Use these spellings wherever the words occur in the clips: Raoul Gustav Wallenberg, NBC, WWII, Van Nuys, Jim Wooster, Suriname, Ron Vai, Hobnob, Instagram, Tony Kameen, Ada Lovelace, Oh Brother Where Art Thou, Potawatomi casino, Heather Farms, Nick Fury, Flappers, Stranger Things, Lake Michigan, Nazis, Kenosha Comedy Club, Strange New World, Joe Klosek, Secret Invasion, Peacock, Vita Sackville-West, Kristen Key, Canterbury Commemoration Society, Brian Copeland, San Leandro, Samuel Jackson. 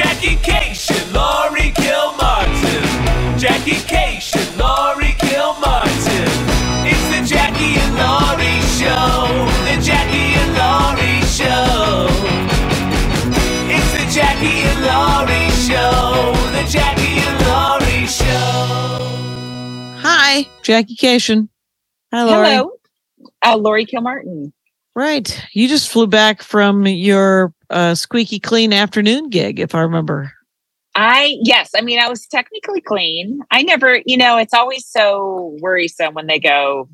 Jackie Cation, Laurie Kilmartin. Jackie Cation, Laurie Kilmartin. It's the Jackie and Laurie Show. The Jackie and Laurie Show. It's the Jackie and Laurie Show. The Jackie and Laurie Show. Hi, Jackie Cation. Hi, Laurie. Hello. Laurie Kilmartin. Right. You just flew back from your squeaky clean afternoon gig, if I remember. Yes. I mean, I was technically clean. I never, it's always so worrisome when they go,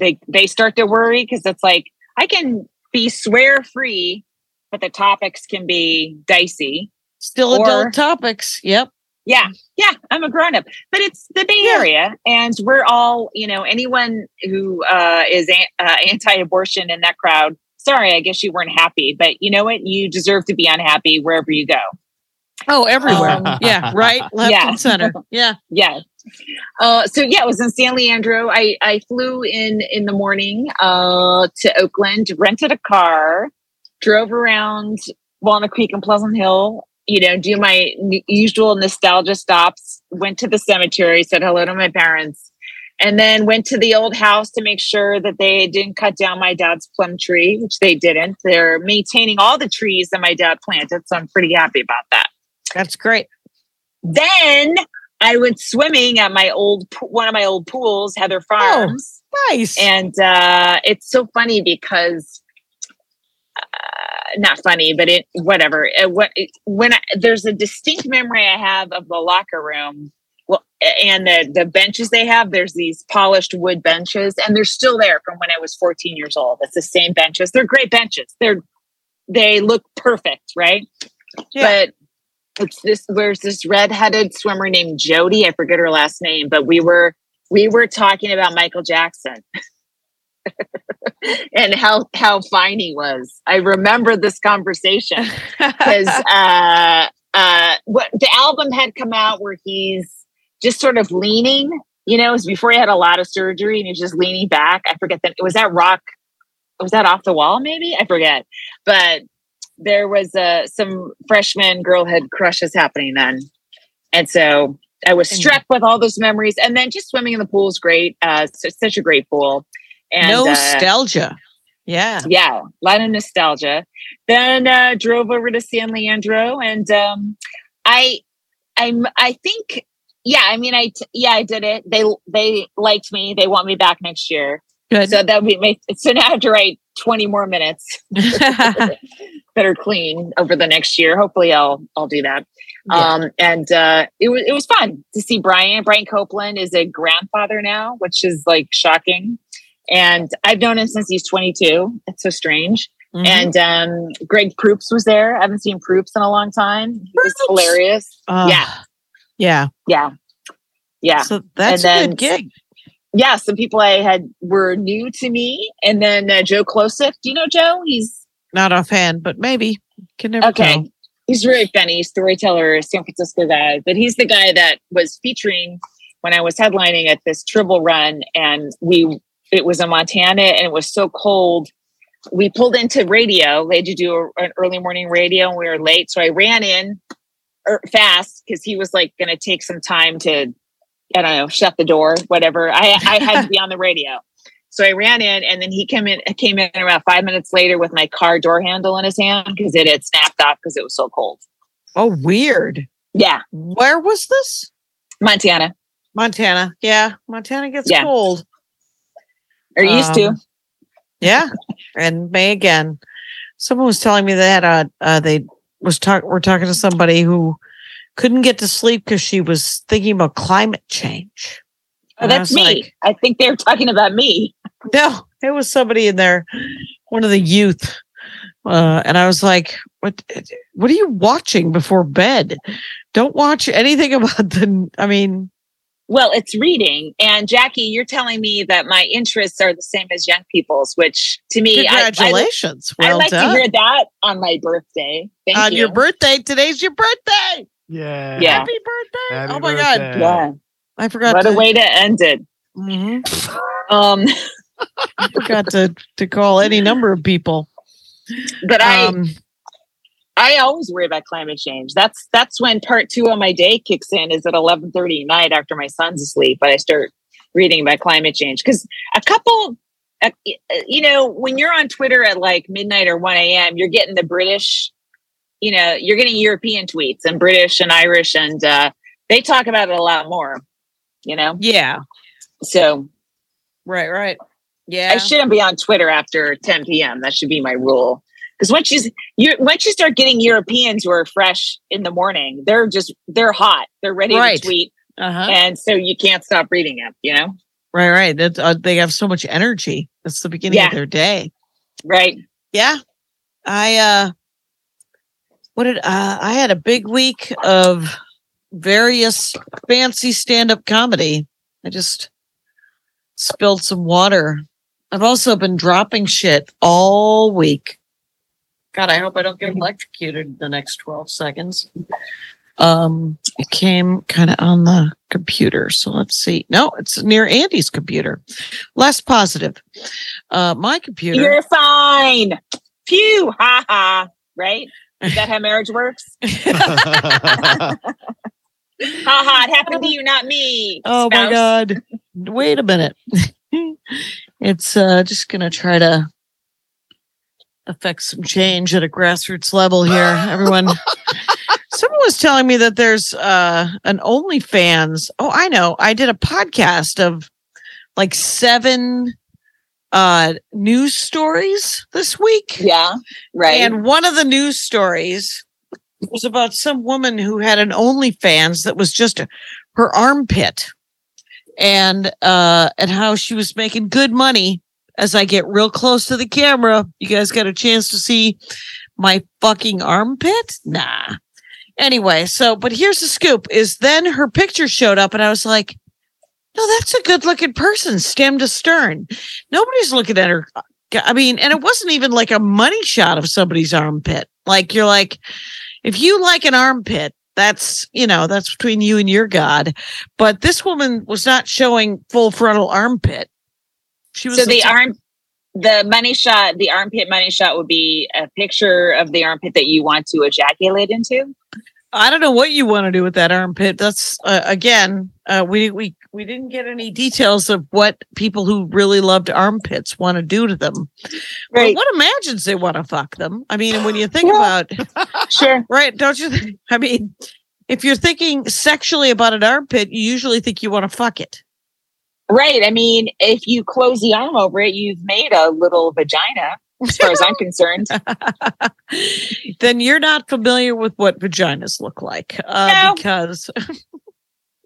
they start to worry because it's like, I can be swear free, but the topics can be dicey. Still adult topics. Yep. Yeah. Yeah. I'm a grown up, but it's the Bay Area and we're all, anyone who is anti-abortion in that crowd. Sorry, I guess you weren't happy, but you know what? You deserve to be unhappy wherever you go. Oh, everywhere. Yeah. Right. Left and center. Yeah. Yeah. So it was in San Leandro. I flew in the morning to Oakland, rented a car, drove around Walnut Creek and Pleasant Hill. Do my usual nostalgia stops, went to the cemetery, said hello to my parents, and then went to the old house to make sure that they didn't cut down my dad's plum tree, which they didn't. They're maintaining all the trees that my dad planted, so I'm pretty happy about that. That's great. Then I went swimming at my one of my old pools, Heather Farms. Oh, nice. And it's so funny because... not funny, but there's a distinct memory I have of the locker room, and the benches they have. There's these polished wood benches, and they're still there from when I was 14 years old. It's the same benches. They're great benches. They look perfect, right? Yeah. But there's this redheaded swimmer named Jody. I forget her last name, but we were talking about Michael Jackson. And how fine he was. I remember this conversation because the album had come out where he's just sort of leaning. It was before he had a lot of surgery, and he's just leaning back. I forget that. Was that Off the Wall? Maybe I forget. But there was some freshman girlhood crushes happening then, and so I was struck with all those memories. And then just swimming in the pool is great. Such a great pool. And, nostalgia. Yeah. A lot of nostalgia. Then drove over to San Leandro, and I did it. They liked me. They want me back next year. Good. So that'll be so now I have to write 20 more minutes that are clean over the next year. Hopefully I'll do that. Yeah. It was fun to see Brian. Brian Copeland is a grandfather now, which is like shocking. And I've known him since he's 22. It's so strange. Mm-hmm. And Greg Proops was there. I haven't seen Proops in a long time. He's hilarious. Yeah. So that's a good gig. Yeah, some people I had were new to me. And then Joe Klosek. Do you know Joe? He's not offhand, but maybe. Can never tell. He's really funny. He's a storyteller, San Francisco guy. But he's the guy that was featuring when I was headlining at this Tribble Run, and it was in Montana, and it was so cold. We pulled into radio. They had to do an early morning radio, and we were late. So I ran in fast because he was like going to take some time to, I don't know, shut the door, whatever. I had to be on the radio. So I ran in, and then he came in around 5 minutes later with my car door handle in his hand because it had snapped off because it was so cold. Oh, weird. Yeah. Where was this? Montana. Yeah. Montana gets cold. Or used to. Yeah. And May again. Someone was telling me that we're talking to somebody who couldn't get to sleep because she was thinking about climate change. Oh, and that's me. I think they were talking about me. No, it was somebody in there, one of the youth. And I was like, what are you watching before bed? Don't watch anything about Well, it's reading. And Jackie, you're telling me that my interests are the same as young people's, which to me, congratulations. Well done. To hear that on my birthday. Thank you. On your birthday. Today's your birthday. Yeah. Happy birthday. Happy birthday. God. Yeah. I forgot. What a way to end it. Mm-hmm. I forgot to call any number of people. But I always worry about climate change. That's when part two of my day kicks in, is at 11:30 at night after my son's asleep. But I start reading about climate change, because you know, when you're on Twitter at like midnight or 1 a.m., you're getting the British, you know, you're getting European tweets and British and Irish, and they talk about it a lot more, you know? Yeah. So. Right, right. Yeah. I shouldn't be on Twitter after 10 p.m. That should be my rule. Because once you start getting Europeans who are fresh in the morning, they're hot. They're ready to tweet. Uh-huh. And so you can't stop reading it, you know? Right, right. That they have so much energy. That's the beginning of their day. Right. Yeah. I had a big week of various fancy stand-up comedy. I just spilled some water. I've also been dropping shit all week. God, I hope I don't get electrocuted in the next 12 seconds. It came kind of on the computer. So let's see. No, it's near Andy's computer. Less positive. My computer. You're fine. Phew. Ha ha. Right? Is that how marriage works? Ha ha. It happened to you, not me. Oh, spouse. My God. Wait a minute. It's just going to try to affect some change at a grassroots level here, everyone. Someone was telling me that there's an OnlyFans. Oh, I know. I did a podcast of like 7 news stories this week. Yeah, right. And one of the news stories was about some woman who had an OnlyFans that was just her armpit, and how she was making good money. As I get real close to the camera, you guys got a chance to see my fucking armpit? Nah. Anyway, but here's the scoop, is then her picture showed up and I was like, no, that's a good looking person, stem to stern. Nobody's looking at her. I mean, and it wasn't even like a money shot of somebody's armpit. Like, you're like, if you like an armpit, that's, you know, that's between you and your God. But this woman was not showing full frontal armpit. So the armpit money shot would be a picture of the armpit that you want to ejaculate into. I don't know what you want to do with that armpit. That's we didn't get any details of what people who really loved armpits want to do to them. Right. Well, one imagines they want to fuck them. I mean, when you think about sure, right? Don't you? I mean, if you're thinking sexually about an armpit, you usually think you want to fuck it. Right. I mean, if you close the arm over it, you've made a little vagina, as far as I'm concerned. Then you're not familiar with what vaginas look like. No. Because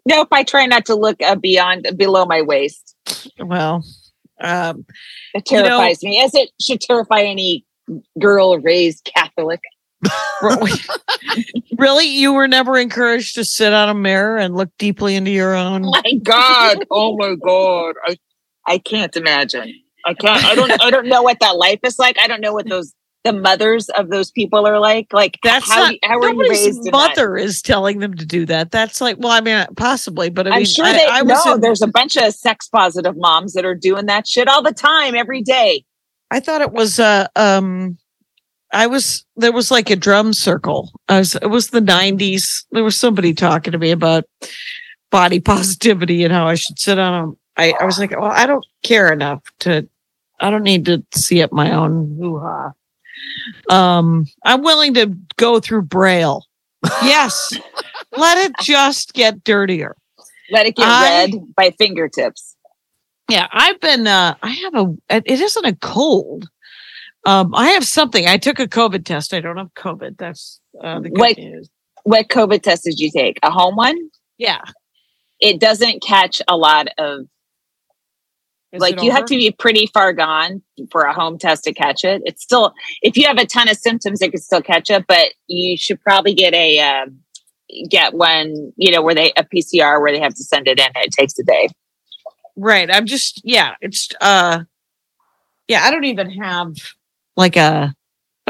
nope, I try not to look below my waist. Well, it terrifies me, as it should terrify any girl raised Catholic. Really? You were never encouraged to sit on a mirror and look deeply into your own? My God. Oh my God. I can't imagine. I can't. I don't know what that life is like. I don't know what the mothers of those people are like. Like, that's how are you raised? Mother is telling them to do that. That's like, well, I mean, possibly, but I mean, I'm sure there's a bunch of sex positive moms that are doing that shit all the time, every day. I thought it was, there was like a drum circle. It was the 90s. There was somebody talking to me about body positivity and how I should sit on them. I was like, well, I don't care enough I don't need to see up my own hoo-ha. I'm willing to go through Braille. Yes. Let it just get dirtier. Let it get read by fingertips. Yeah. I've been, it isn't a cold. I have something. I took a COVID test. I don't have COVID. That's the good news. What COVID test did you take? A home one? Yeah. It doesn't catch a lot of... you have to be pretty far gone for a home test to catch it. It's still... If you have a ton of symptoms, it can still catch it, but you should probably get one, you know, a PCR where they have to send it in. It takes a day. Right. I'm just... Yeah. It's... I don't even have... like a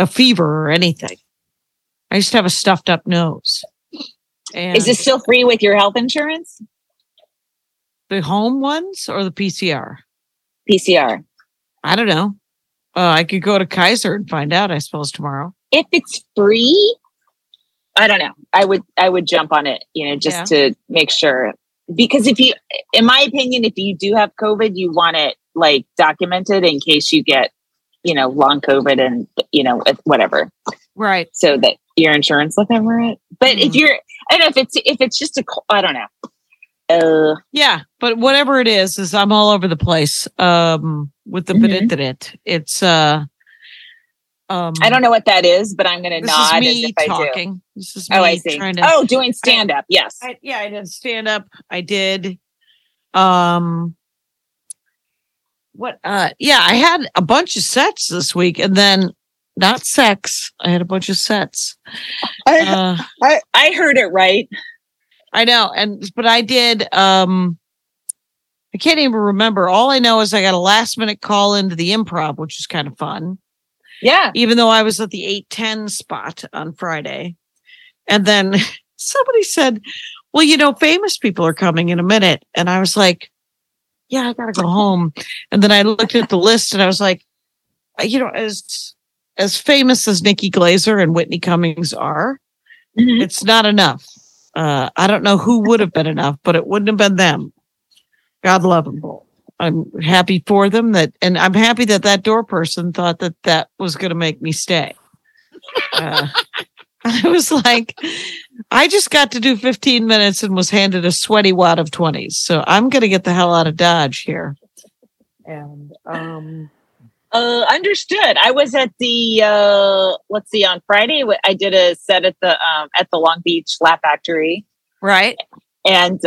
fever or anything. I just have a stuffed up nose. And is this still free with your health insurance? The home ones or the PCR? PCR. I don't know. I could go to Kaiser and find out, I suppose, tomorrow. if it's free, I don't know. I would jump on it, you know, just to make sure. Because if you, in my opinion, if you do have COVID, you want it like documented in case you get, you know, long COVID and, you know, whatever. Right. So that your insurance will cover it. But if you're, I don't know if it's just a, I don't know. Yeah, but whatever it is I'm all over the place with the bit. It's I don't know what that is, but I'm going to nod as if talking. I do. This is me talking. Oh, I see. Doing stand up. Yes. I did stand up. I did. What? I had a bunch of sets this week, and then not sex. I had a bunch of sets. I heard it right. I know. But I did, I can't even remember. All I know is I got a last minute call into the Improv, which is kind of fun. Yeah. Even though I was at the 8:10 spot on Friday. And then somebody said, well, you know, famous people are coming in a minute. And I was like, yeah, I got to go home. And then I looked at the list and I was like, you know, as famous as Nikki Glaser and Whitney Cummings are, it's not enough. I don't know who would have been enough, but it wouldn't have been them. God love them both. I'm happy for them and I'm happy that door person thought that was going to make me stay. I was like, I just got to do 15 minutes and was handed a sweaty wad of 20s. So I'm going to get the hell out of Dodge here. And, understood. I was at the, on Friday, I did a set at the Long Beach Laugh Factory. Right. And,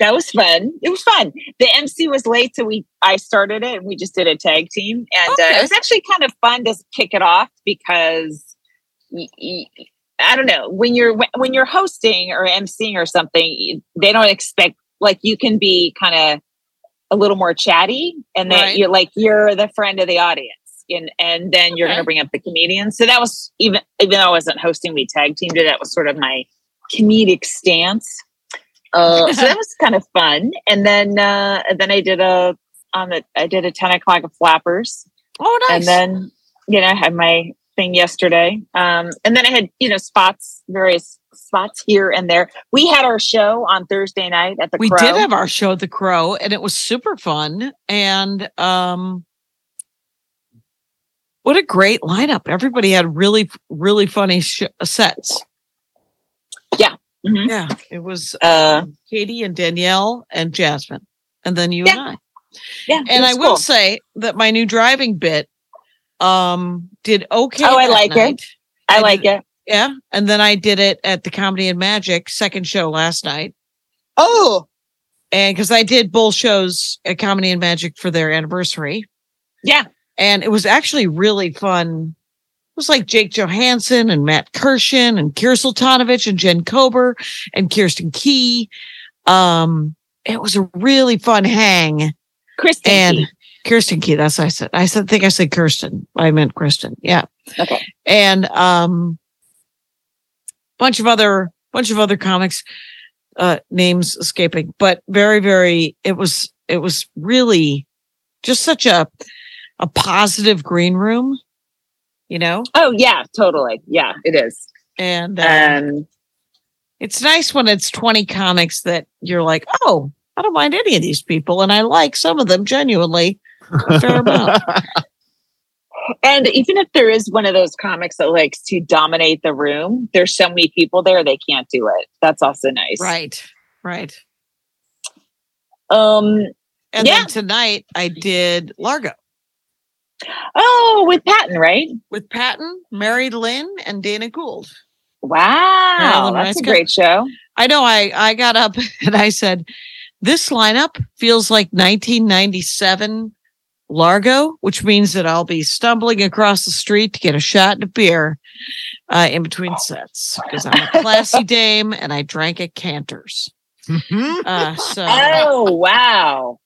that was fun. It was fun. The MC was late, so I started it and we just did a tag team. And it was actually kind of fun to kick it off because I don't know, when you're hosting or emceeing or something, they don't expect, like, you can be kind of a little more chatty and then you're like, you're the friend of the audience and then you're going to bring up the comedians. So that was, even though I wasn't hosting, we tag teamed it. That was sort of my comedic stance. So that was kind of fun. And then I did a 10 o'clock of Flappers. Oh, nice. And then, you know, I had my thing yesterday. And then I had, you know, various spots here and there. We had our show on Thursday night at the Crow. We did have our show at the Crow and it was super fun. And, what a great lineup. Everybody had really, really funny sets. Yeah. Mm-hmm. Yeah, it was Katie and Danielle and Jasmine, and then you and I. Yeah, and I will say that my new driving bit did okay. Oh, I like it. I like it. Yeah, and then I did it at the Comedy and Magic second show last night. Oh, and because I did both shows at Comedy and Magic for their anniversary. Yeah, and it was actually really fun. It was like Jake Johansson and Matt Kirshen and Keir Sultanovich and Jen Kober and Kirsten Key. It was a really fun hang. Kirsten Key, that's what I said. I think I said Kirsten. I meant Kristen. Yeah. Okay. And bunch of other comics, names escaping, but very, very it was really just such a positive green room. You know? Oh, yeah, totally. Yeah, it is. And it's nice when it's 20 comics that you're like, oh, I don't mind any of these people. And I like some of them genuinely a fair amount. And even if there is one of those comics that likes to dominate the room, there's so many people there, they can't do it. That's also nice. Right, right. And then tonight I did Largo. Oh, with Patton, right? With Patton, Mary Lynn, and Dana Gould. Wow, that's a great show. I know. I got up and I said, this lineup feels like 1997 Largo, which means that I'll be stumbling across the street to get a shot and a beer in between sets because I'm a classy dame and I drank at Cantor's. Oh, wow.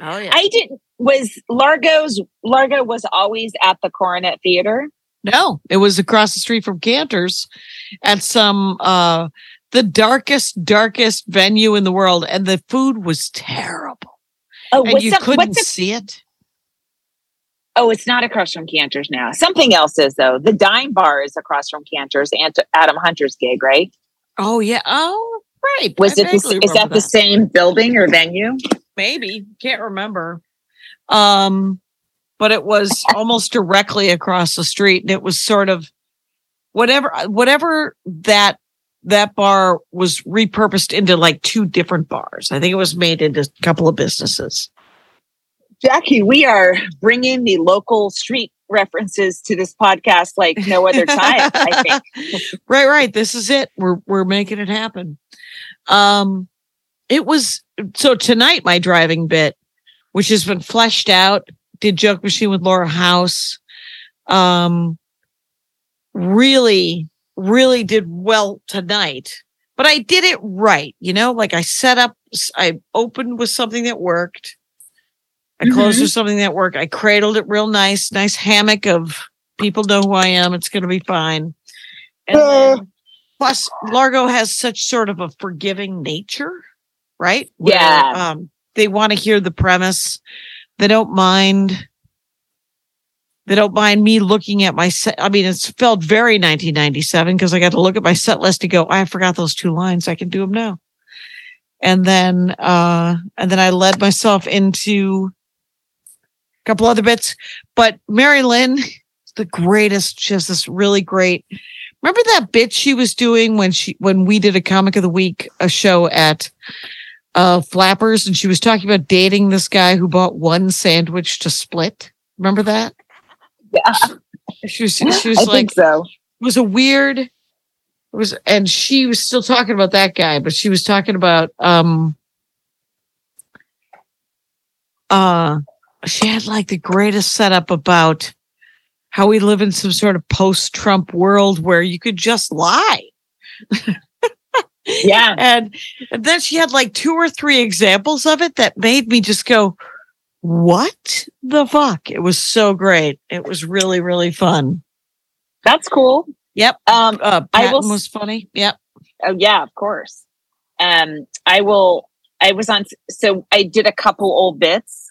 Oh, yeah. I didn't. Was Largo was always at the Coronet Theater? No, it was across the street from Cantor's at some the darkest venue in the world, and the food was terrible. Oh, and you couldn't see it. Oh, it's not across from Cantor's now. Something else is, though. The Dime Bar is across from Cantor's, Adam Hunter's gig, right? Oh, yeah. Oh, right. Is that the same building or venue? Maybe. Can't remember. But it was almost directly across the street. And it was sort of whatever that bar was repurposed into like two different bars. I think it was made into a couple of businesses. Jackie, we are bringing the local street references to this podcast like no other time, I think. Right. This is it. We're making it happen. So tonight, my driving bit, which has been fleshed out, did Joke Machine with Laura House. Really, really did well tonight. But I did it right. You know, like I opened with something that worked. I closed with something that worked. I cradled it real nice hammock of people know who I am. It's going to be fine. And plus, Largo has such sort of a forgiving nature, right? Where, they want to hear the premise. They don't mind. They don't mind me looking at my set. I mean, it's felt very 1997 because I got to look at my set list to go, I forgot those two lines. I can do them now. And then I led myself into couple other bits, but Mary Lynn, the greatest. She has this really great. Remember that bit she was doing when we did a Comic of the Week, a show at Flappers, and she was talking about dating this guy who bought one sandwich to split. Remember that? Yeah, she was I like, think so. It was a weird. It was, and she was still talking about that guy, but she was talking about she had like the greatest setup about how we live in some sort of post-Trump world where you could just lie. Yeah. And then she had like two or three examples of it that made me just go, what the fuck? It was so great. It was really, really fun. That's cool. Yep. Patton was funny. Yep. Oh yeah, of course. I did a couple old bits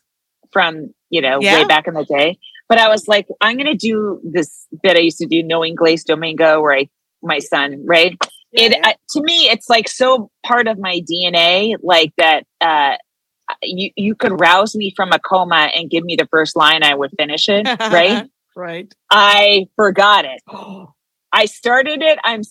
from, way back in the day. But I was like, I'm going to do this bit I used to do, Knowing Glaze Domingo, where my son, right? Yeah, to me, it's like so part of my DNA, like that you could rouse me from a coma and give me the first line, I would finish it, right? Right. I forgot it. I started it. I'm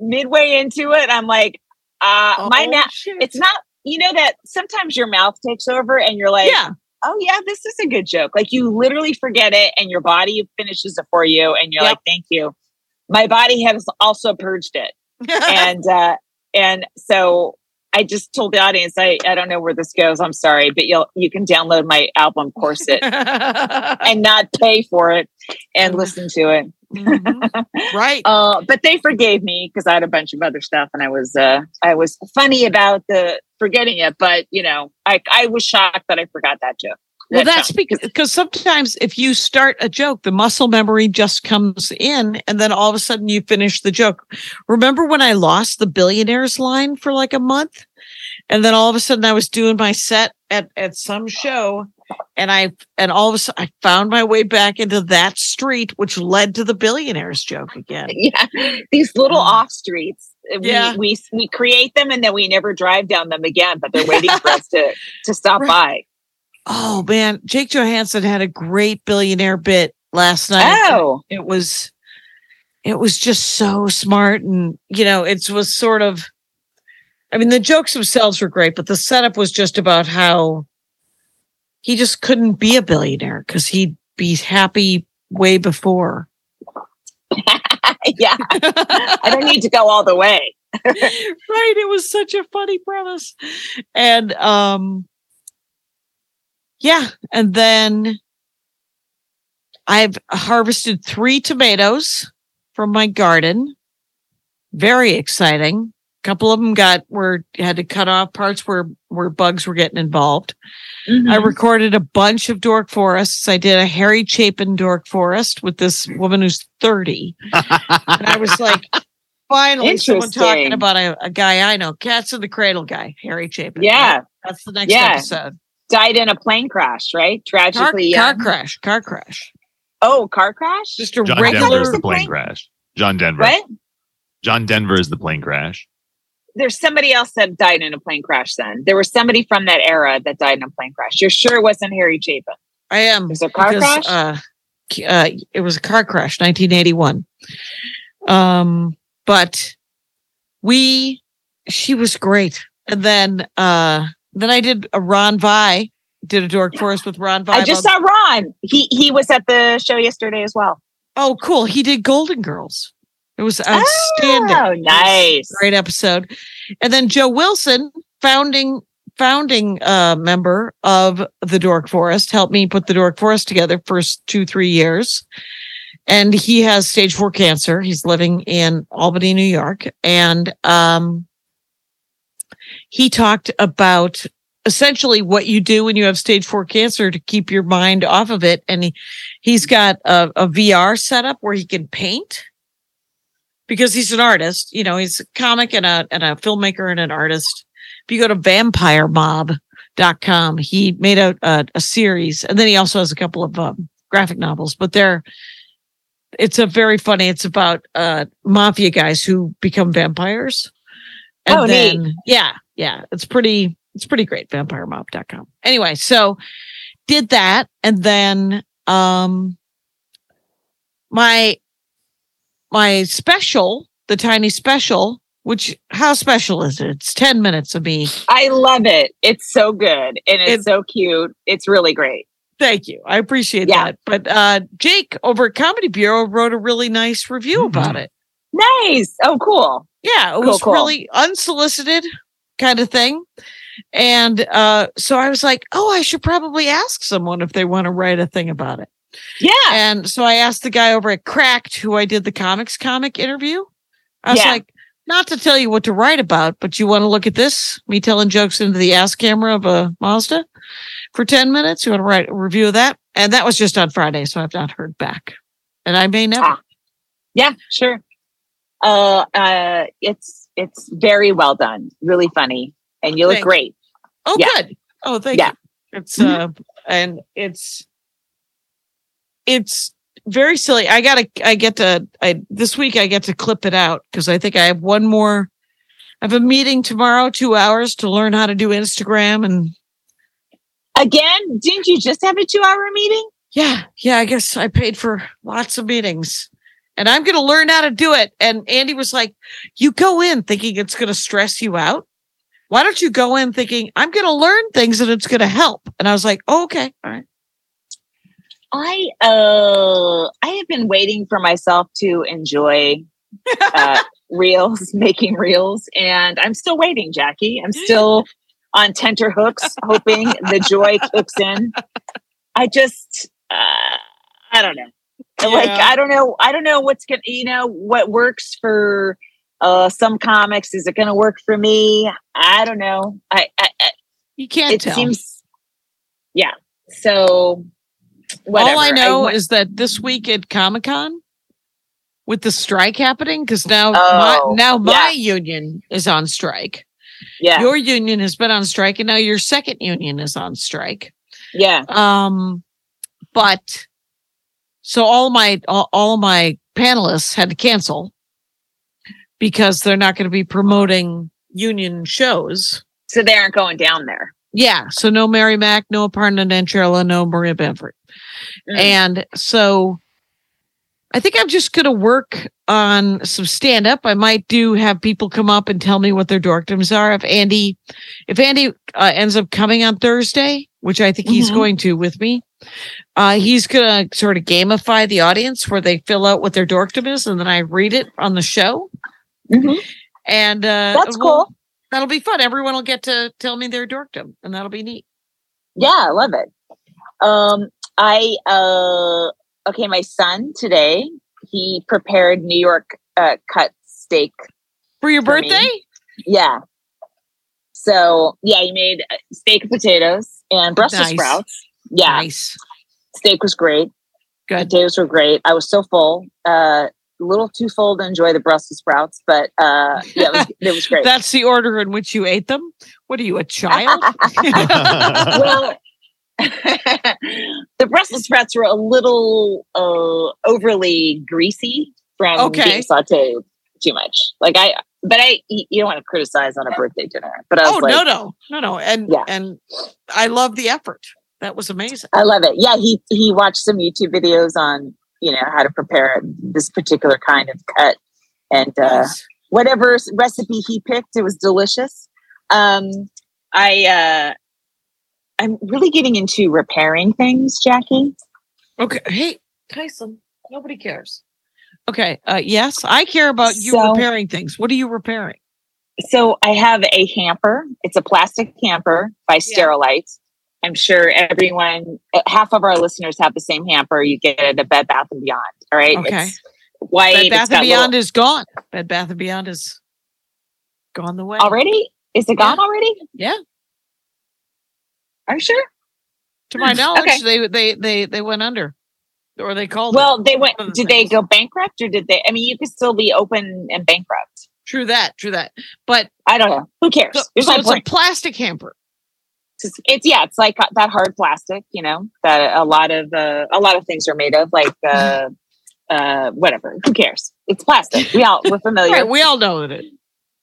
midway into it. I'm like, it's not, that sometimes your mouth takes over and you're like, yeah. Oh yeah, this is a good joke. Like you literally forget it and your body finishes it for you. And you're like, thank you. My body has also purged it. and so I just told the audience, I don't know where this goes. I'm sorry, but you can download my album Corset and not pay for it and listen to it. Mm-hmm. Right. But they forgave me because I had a bunch of other stuff and I was funny about the forgetting it, but I was shocked that I forgot that joke. Well, that's because sometimes if you start a joke, the muscle memory just comes in and then all of a sudden you finish the joke. Remember when I lost the billionaires line for like a month and then all of a sudden I was doing my set at some show and all of a sudden I found my way back into that street, which led to the billionaires joke again. Yeah. These little off streets. Yeah. We create them and then we never drive down them again, but they're waiting for us to stop by. Oh man, Jake Johansson had a great billionaire bit last night. Oh, it was just so smart, and it was sort of. I mean, the jokes themselves were great, but the setup was just about how he just couldn't be a billionaire because he'd be happy way before. Yeah, I don't need to go all the way. Right. It was such a funny premise. And, And then I've harvested 3 tomatoes from my garden. Very exciting. A couple of them had to cut off parts where bugs were getting involved. Mm-hmm. I recorded a bunch of dork forests. I did a Harry Chapin dork forest with this woman who's 30. And I was like, finally, someone talking about a guy I know, Cats in the Cradle guy, Harry Chapin. Yeah. That's the next episode. died in a plane crash, right? Tragically, car crash. Oh, car crash? Just a John regular Denver's the plane crash. John Denver. What? John Denver is the plane crash. There's somebody else that died in a plane crash then. There was somebody from that era that died in a plane crash. You're sure it wasn't Harry Chapin? I am. It was a car crash? It was a car crash, 1981. But she was great. And then I did a Ron Vai, did a dork forest with Ron Vai. I just saw Ron. He was at the show yesterday as well. Oh, cool. He did Golden Girls. It was outstanding. Oh, nice. Great episode. And then Joe Wilson, founding member of the Dork Forest, helped me put the Dork Forest together first 2-3 years. And he has stage 4 cancer. He's living in Albany, New York. And he talked about essentially what you do when you have stage 4 cancer to keep your mind off of it. And he's got a VR setup where he can paint because he's an artist. You know, he's a comic and a filmmaker and an artist. If you go to vampiremob.com, he made a series. And then he also has a couple of graphic novels, but it's a very funny, it's about mafia guys who become vampires. And neat. Yeah. It's pretty great. Vampiremob.com. Anyway, so did that. And then my special, the tiny special, which how special is it? It's 10 minutes of me. I love it. It's so good. And it's so cute. It's really great. Thank you. I appreciate that. But Jake over at Comedy Bureau wrote a really nice review about it. Nice. Oh, cool. Yeah, it was really unsolicited kind of thing. And so I was like, oh, I should probably ask someone if they want to write a thing about it. Yeah. And so I asked the guy over at Cracked, who I did the comic interview. I was like, not to tell you what to write about, but you want to look at this, me telling jokes into the ass camera of a Mazda for 10 minutes. You want to write a review of that? And that was just on Friday, so I've not heard back. And I may never. Yeah, sure. It's very well done, really funny, and you look great. Oh, good. Oh, thank you. It's and it's very silly. This week I get to clip it out because I think I have I have a meeting tomorrow, 2 hours to learn how to do Instagram. And again, didn't you just have a 2-hour meeting? Yeah. I guess I paid for lots of meetings. And I'm going to learn how to do it. And Andy was like, you go in thinking it's going to stress you out. Why don't you go in thinking I'm going to learn things and it's going to help? And I was like, oh, okay. All right. I have been waiting for myself to enjoy making reels. And I'm still waiting, Jackie. I'm still on tenterhooks, hoping the joy kicks in. I just, I don't know. Yeah. Like, I don't know what's going to, what works for some comics. Is it going to work for me? I don't know. I you can't tell. Yeah. So whatever. All I know is that this week at Comic-Con with the strike happening, because now my union is on strike. Yeah. Your union has been on strike and now your second union is on strike. Yeah. But so all my panelists had to cancel because they're not going to be promoting union shows. So they aren't going down there. Yeah. So no Mary Mack, no Aparna Nancherla, no Maria Bamford. Mm-hmm. And so I think I'm just going to work on some stand-up. I might have people come up and tell me what their dorkdoms are. If Andy ends up coming on Thursday, which I think he's going to with me, he's going to sort of gamify the audience where they fill out what their dorkdom is, and then I read it on the show. Mm-hmm. And that's cool. That'll be fun. Everyone will get to tell me their dorkdom, and that'll be neat. Yeah, I love it. My son today, he prepared New York cut steak. For your birthday? Me. Yeah. So, yeah, he made steak and potatoes and Brussels sprouts. Yeah. Nice. Steak was great. Good. Potatoes were great. I was so full. a little too full to enjoy the Brussels sprouts, but yeah, it was great. That's the order in which you ate them? What are you, a child? Well, the Brussels sprouts were a little overly greasy from being sauteed too much. You don't want to criticize on a birthday dinner. But I was no. And I love the effort. That was amazing. I love it. Yeah, he watched some YouTube videos on, how to prepare this particular kind of cut, and whatever recipe he picked, it was delicious. I'm really getting into repairing things, Jackie. Okay. Hey, Tyson, nobody cares. Okay. Yes, I care about you repairing things. What are you repairing? So I have a hamper. It's a plastic hamper by Sterilite. I'm sure everyone, half of our listeners have the same hamper you get at a Bed Bath & Beyond. All right. Okay. It's white. Bed Bath & Beyond is gone. Bed Bath & Beyond is gone the way. Already? Is it gone already? Yeah. Are you sure? To my knowledge, they went under. Or they called did they go bankrupt, or did they? I mean, you could still be open and bankrupt. True that. But I don't know. Who cares? So it's a plastic hamper. It's like that hard plastic, that a lot of things are made of, like whatever. Who cares? It's plastic. We're familiar. Right, we all know it.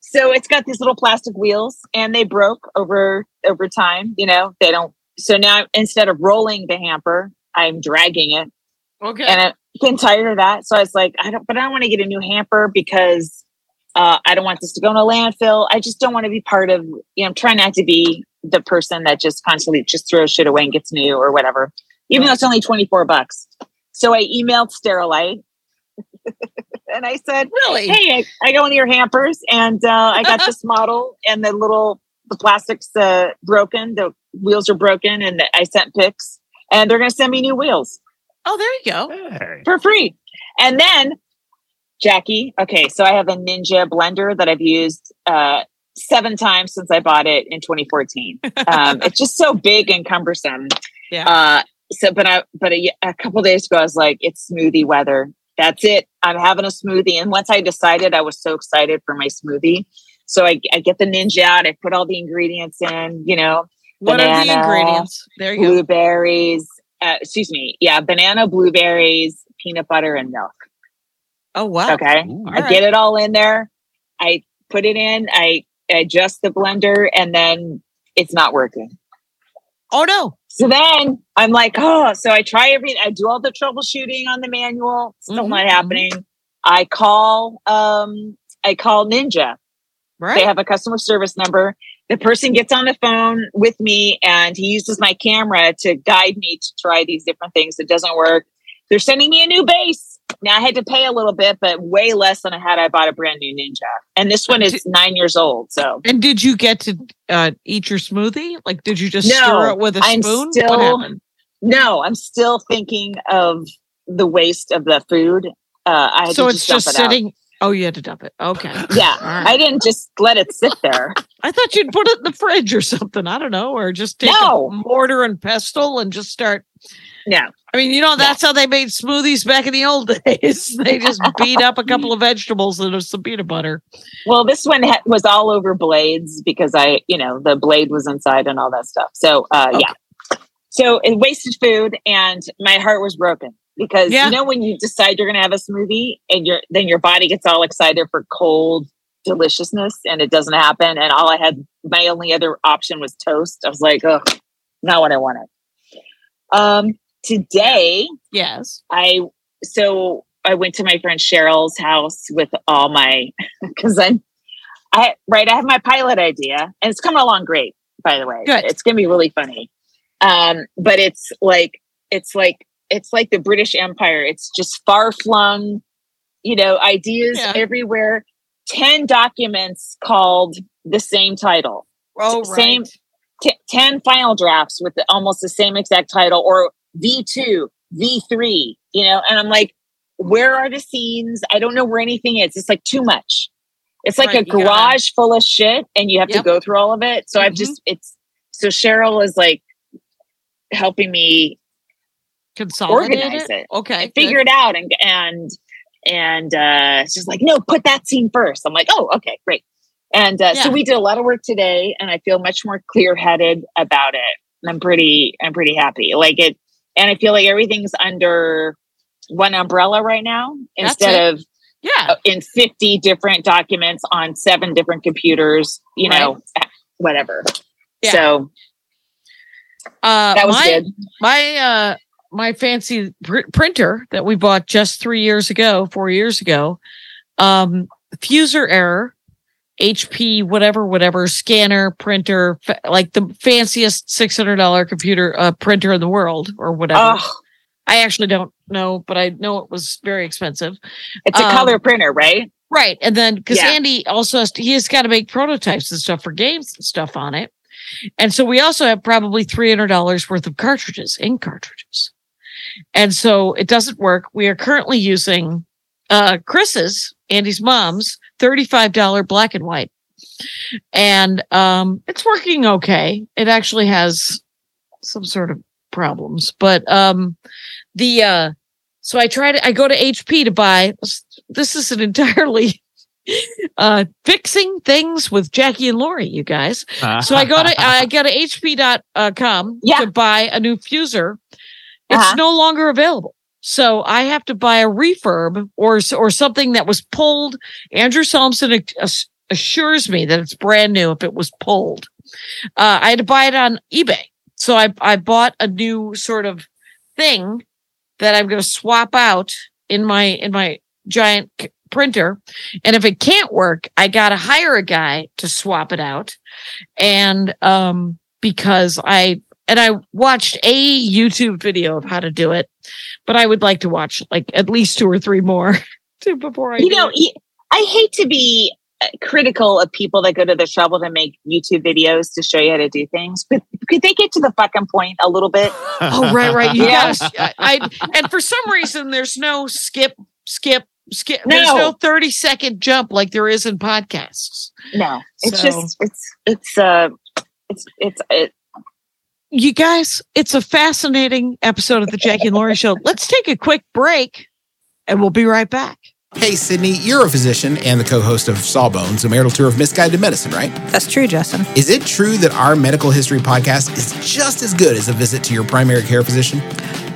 So it's got these little plastic wheels, and they broke over time. They don't. So now, instead of rolling the hamper, I'm dragging it. Okay. And I'm getting tired of that. So I was like, I don't want to get a new hamper because I don't want this to go in a landfill. I just don't want to be part of. I'm trying not to be the person that just constantly just throws shit away and gets new or whatever, even though it's only $24. So I emailed Sterilite and I said, really? Hey, I go into your hampers, and I got this model, and the plastic's broken. The wheels are broken, and I sent pics, and they're going to send me new wheels. Oh, there you go. Hey. For free. And then Jackie. Okay. So I have a Ninja blender that I've used, 7 times since I bought it in 2014. It's just so big and cumbersome. Yeah. But a couple of days ago, I was like, it's smoothie weather. That's it. I'm having a smoothie. And once I decided, I was so excited for my smoothie. So I get the Ninja out. I put all the ingredients in. What banana, are the ingredients? There you go. Blueberries. Excuse me. Yeah, banana, blueberries, peanut butter, and milk. Oh wow! Okay, ooh, I get it all in there. I put it in. I adjust the blender, and then it's not working. Oh no! So then I'm like, so I try everything. I do all the troubleshooting on the manual. Still not happening. I call. I call Ninja. Right. They have a customer service number. The person gets on the phone with me, and he uses my camera to guide me to try these different things. It doesn't work. They're sending me a new base. Now I had to pay a little bit, but way less than I had. I bought a brand new Ninja, and this one is 9 years old. So, and did you get to eat your smoothie? Like, did you just stir it with a spoon? What happened? No, I'm still thinking of the waste of the food. I had so to it's just sitting. Out. Oh, you had to dump it. Okay. Yeah. Right. I didn't just let it sit there. I thought you'd put it in the fridge or something. I don't know. Or just take a mortar and pestle and just start. No. I mean, that's how they made smoothies back in the old days. They just beat up a couple of vegetables and some peanut butter. Well, this one was all over blades because the blade was inside and all that stuff. So, So it wasted food, and my heart was broken. Because when you decide you're going to have a smoothie, and then your body gets all excited for cold deliciousness, and it doesn't happen. And all I had, my only other option was toast. I was like, oh, not what I wanted. Today, yes, I went to my friend Cheryl's house with all my because I have my pilot idea, and it's coming along great. By the way, good. It's going to be really funny. But it's like the British Empire. It's just far flung, ideas everywhere. 10 documents called the same title. Oh, right. 10 final drafts with almost the same exact title, or V2, V3, and I'm like, where are the scenes? I don't know where anything is. It's like too much. It's like a garage full of shit, and you have to go through all of it. So so Cheryl is like helping me consolidate organize it. Okay. Figure it out. And And she's like, no, put that scene first. I'm like, oh, okay, great. And so we did a lot of work today, and I feel much more clear-headed about it. And I'm pretty happy. Like it, and I feel like everything's under one umbrella right now instead of in 50 different documents on 7 different computers. You know, whatever. Yeah. So that was good. My fancy printer that we bought just 4 years ago, fuser error. HP, whatever, scanner, printer, like the fanciest $600 computer printer in the world or whatever. Oh. I actually don't know, but I know it was very expensive. It's a color printer, right? Right. And then because Andy also he's got to make prototypes and stuff for games and stuff on it. And so we also have probably $300 worth of cartridges, ink cartridges. And so it doesn't work. We are currently using Chris's, Andy's mom's, $35 black and white. And it's working okay. It actually has some sort of problems. But so I go to HP to buy. This is an entirely fixing things with Jackie and Laurie, you guys. So I go to HP.com to buy a new fuser. It's no longer available. So I have to buy a refurb or something that was pulled. Andrew Solomson assures me that it's brand new if it was pulled. I had to buy it on eBay. So I bought a new sort of thing that I'm going to swap out in my giant printer. And if it can't work, I got to hire a guy to swap it out. And because I watched a YouTube video of how to do it, but I would like to watch like at least 2 or 3 more before I. I hate to be critical of people that go to the trouble to make YouTube videos to show you how to do things, but could they get to the fucking point a little bit? Oh, right. Yes. And for some reason, there's no skip. No. There's no 30-second jump like there is in podcasts. No, it's just it's. You guys, it's a fascinating episode of the Jackie and Laurie Show. Let's take a quick break, and we'll be right back. Hey, Sydney, you're a physician and the co-host of Sawbones, a marital tour of misguided medicine, right? That's true, Justin. Is it true that our medical history podcast is just as good as a visit to your primary care physician?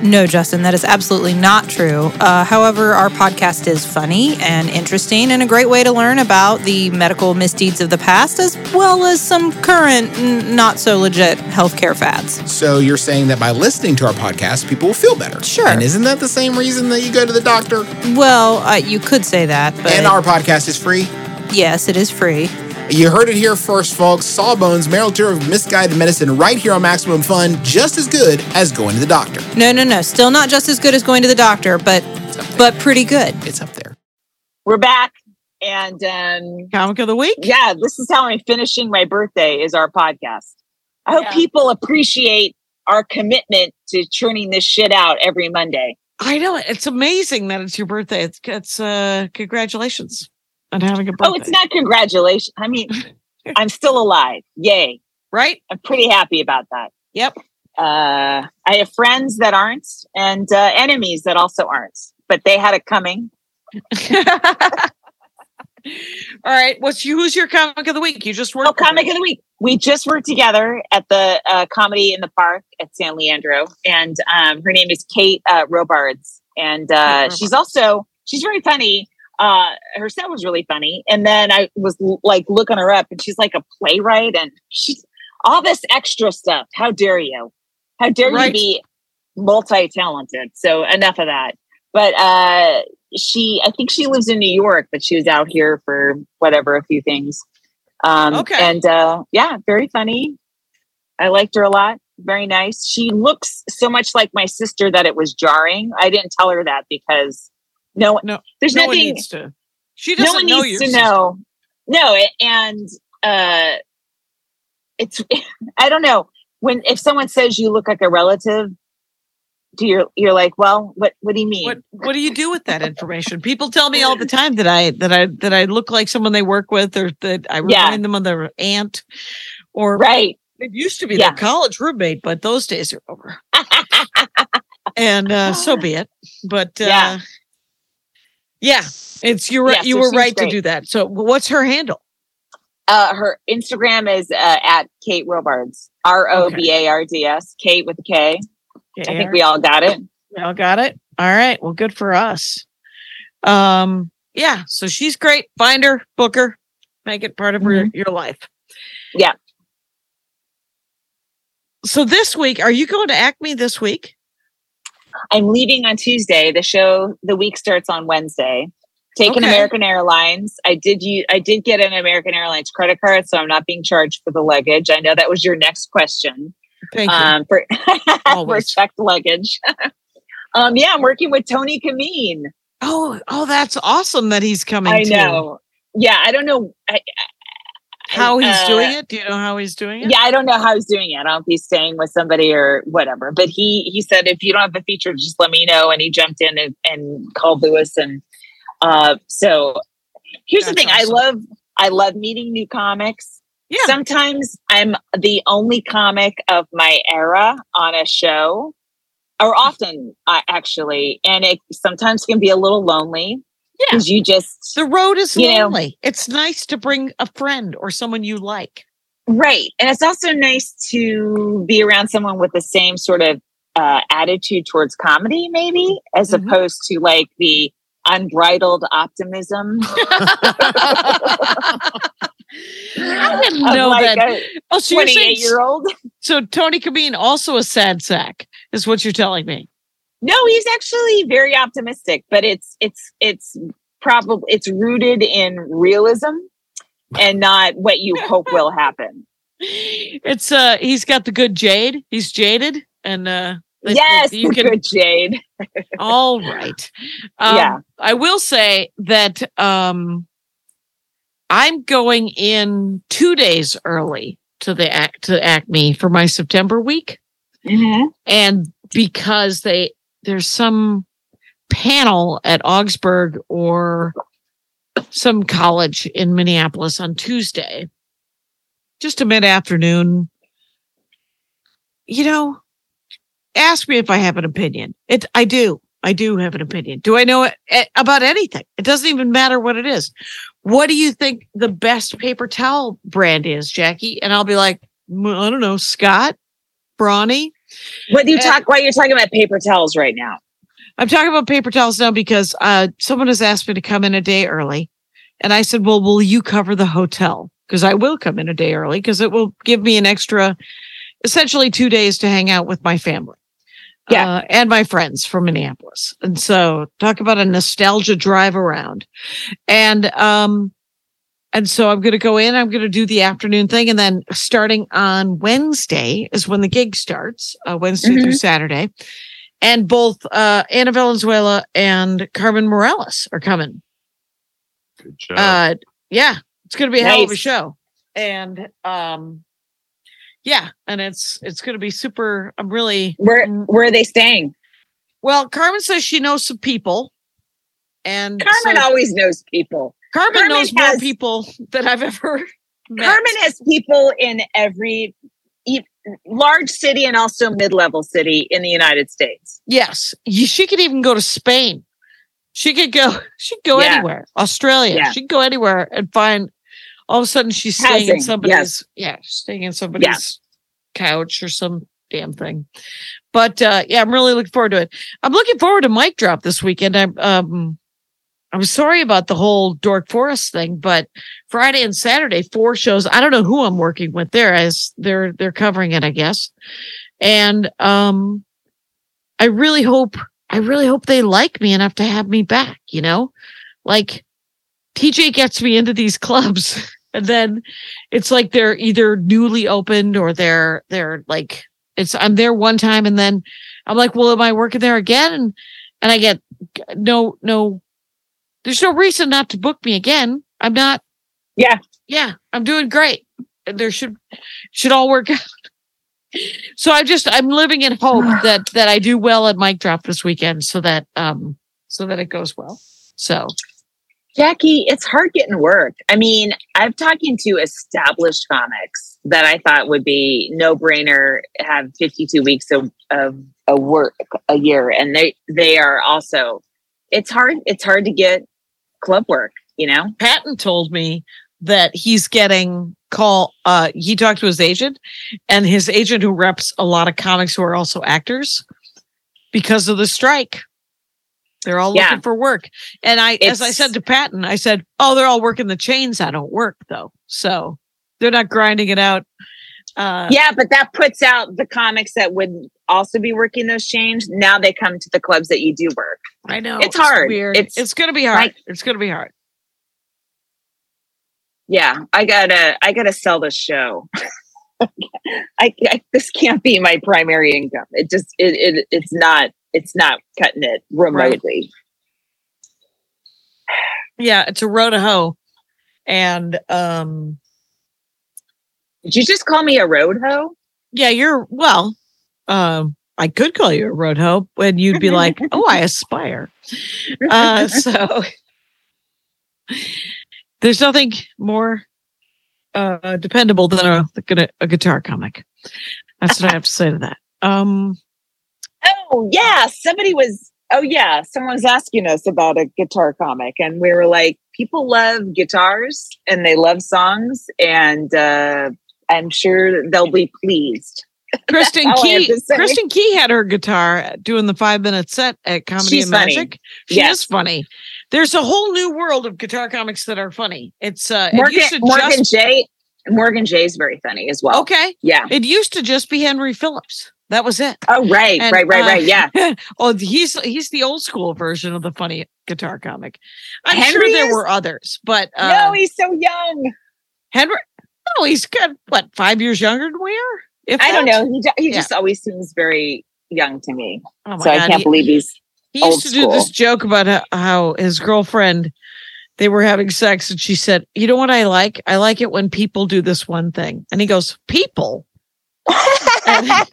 No, Justin, that is absolutely not true. However, our podcast is funny and interesting and a great way to learn about the medical misdeeds of the past as well as some current, not-so-legit healthcare fads. So you're saying that by listening to our podcast, people will feel better? Sure. And isn't that the same reason that you go to the doctor? Well, you could say that, but... And our podcast is free? Yes, it is free. You heard it here first, folks. Sawbones, marital tour of misguided medicine, right here on Maximum Fun, just as good as going to the doctor. No. Still not just as good as going to the doctor, but pretty good. It's up there. We're back, and comic of the week. Yeah, this is how I'm finishing my birthday. Is our podcast. I hope people appreciate our commitment to churning this shit out every Monday. I know it. It's amazing that it's your birthday. It's congratulations. And having a birthday. Oh, it's not congratulations. I mean, I'm still alive. Yay. Right? I'm pretty happy about that. Yep. I have friends that aren't and enemies that also aren't, but they had it coming. All right. Who's your comic of the week? You just worked. Oh, comic of the week. We just worked together at the comedy in the park at San Leandro. And her name is Kate Robards. And she's very funny. Her set was really funny. And then I was like looking her up and she's like a playwright and she's all this extra stuff. How dare you? How dare you be multi-talented? So enough of that. But I think she lives in New York, but she was out here for whatever, a few things. And very funny. I liked her a lot. Very nice. She looks so much like my sister that it was jarring. I didn't tell her that because no one needs to. She doesn't know your sister. It's I don't know when if someone says you look like a relative to you're like, well, what do you mean? What do you do with that information? People tell me all the time that I look like someone they work with or that I remind them of their aunt or it used to be their college roommate, but those days are over. And so be it. But Yeah, it's you were right to do that. So what's her handle? Her Instagram is at Kate Robards. ROBARDS. Kate with a K. I think we all got it. We all got it. All right. Well, good for us. Yeah. So she's great. Find her, book her, make it part of your life. Yeah. So this week, are you going to Acme this week? I'm leaving on Tuesday. The week starts on Wednesday. Taking American Airlines. I did get an American Airlines credit card, so I'm not being charged for the luggage. I know that was your next question. Thank you. For checked luggage. Yeah, I'm working with Tony Kameen. Oh, that's awesome that he's coming. I know. Yeah, I don't know how he's doing it. Do you know how he's doing it? Yeah, I don't know how he's doing it. I don't know if he's staying with somebody or whatever. But he said, if you don't have the feature, just let me know. And he jumped in and called Lewis. And so here's the thing. Awesome. I love meeting new comics. Yeah. Sometimes I'm the only comic of my era on a show, or often actually, and it sometimes can be a little lonely. Yeah, because the road is lonely. It's nice to bring a friend or someone you like, right? And it's also nice to be around someone with the same sort of attitude towards comedy, maybe, as opposed to like the unbridled optimism. I didn't know like that. Oh, so 28-year-old. So Tony Kameen, also a sad sack, is what you're telling me. No, he's actually very optimistic, but it's rooted in realism and not what you hope will happen. It's he's got the good jade. He's jaded, and good jade. All right. Yeah, I will say that. I'm going in 2 days early to to Acme for my September week. Mm-hmm. And because there's some panel at Augsburg or some college in Minneapolis on Tuesday, just a mid-afternoon, ask me if I have an opinion. I do. I do have an opinion. Do I know about anything? It doesn't even matter what it is. What do you think the best paper towel brand is, Jackie? And I'll be like, I don't know, Scott, Brawny. What do you you're talking about paper towels right now? I'm talking about paper towels now because someone has asked me to come in a day early. And I said, well, will you cover the hotel? Because I will come in a day early because it will give me an extra, essentially 2 days to hang out with my family. Yeah. And my friends from Minneapolis. And so talk about a nostalgia drive around. And so I'm going to go in, I'm going to do the afternoon thing. And then starting on Wednesday is when the gig starts, Wednesday through Saturday. And both Ana Valenzuela and Carmen Morales are coming. Good job. Yeah. It's going to be a hell of a show. And, yeah, and it's going to be super. I'm really. Where are they staying? Well, Carmen says she knows some people, and Carmen always knows people. Carmen knows more people than I've ever met. Carmen has people in every large city and also mid-level city in the United States. Yes, she could even go to Spain. She could go. She'd go anywhere. Australia. Yeah. She'd go anywhere and find. All of a sudden, she's staying in somebody's couch or some damn thing. But I'm really looking forward to it. I'm looking forward to Mic Drop this weekend. I'm sorry about the whole Dork Forest thing, but Friday and Saturday, 4 shows. I don't know who I'm working with there, as they're covering it, I guess. And I really hope they like me enough to have me back. TJ gets me into these clubs. And then it's like they're either newly opened or they're like I'm there one time and then I'm like, well, am I working there again? And I get no, there's no reason not to book me again. I'm not. Yeah. Yeah. I'm doing great. And there should all work out. So I'm living in hope that I do well at Mic Drop this weekend so that it goes well. So. Jackie, it's hard getting work. I mean, I'm talking to established comics that I thought would be no-brainer, have 52 weeks of work a year, and they are also it's hard to get club work, you know. Patton told me that he's getting he talked to his agent, and his agent, who reps a lot of comics who are also actors, because of the strike, they're all looking for work. And as I said to Patton, I said, oh, they're all working the chains. I don't work though. So they're not grinding it out. But that puts out the comics that would also be working those chains. Now they come to the clubs that you do work. I know. It's hard. Weird. It's going to be hard. It's going to be hard. Yeah. I gotta sell this show. I this can't be my primary income. It just, it's not cutting it remotely. Right. Yeah. It's a row to hoe. And, did you just call me a road hoe? Yeah, I could call you a road hoe, and you'd be like, oh, I aspire. So there's nothing more dependable than a guitar comic. That's what I have to say to that. Someone was asking us about a guitar comic, and we were like, people love guitars and they love songs, and I'm sure they'll be pleased. Kristen Key had her guitar doing the 5-minute set at Comedy and Magic. She is funny. There's a whole new world of guitar comics that are funny. It's Morgan Jay's very funny as well. Okay. Yeah. It used to just be Henry Phillips. That was it. Oh, right. And, right. Yeah. Oh, he's the old school version of the funny guitar comic. I'm sure there were others, but no, he's so young. Henry. No, he's good. What, 5 years younger than we are? I don't know. He just always seems very young to me. Oh my God. I can't believe he's old school. He used to do this joke about how his girlfriend, they were having sex, and she said, you know what I like? I like it when people do this one thing. And he goes, people? It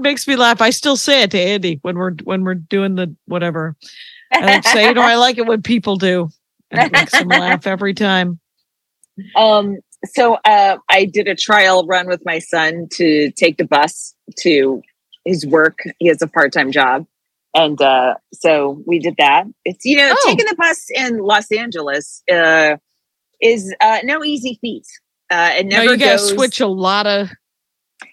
makes me laugh. I still say it to Andy when we're doing the whatever. I say, I like it when people do. And it makes him laugh every time. So I did a trial run with my son to take the bus to his work. He has a part-time job. And so we did that. It's, taking the bus in Los Angeles is no easy feat. It never goes. You got to switch a lot of.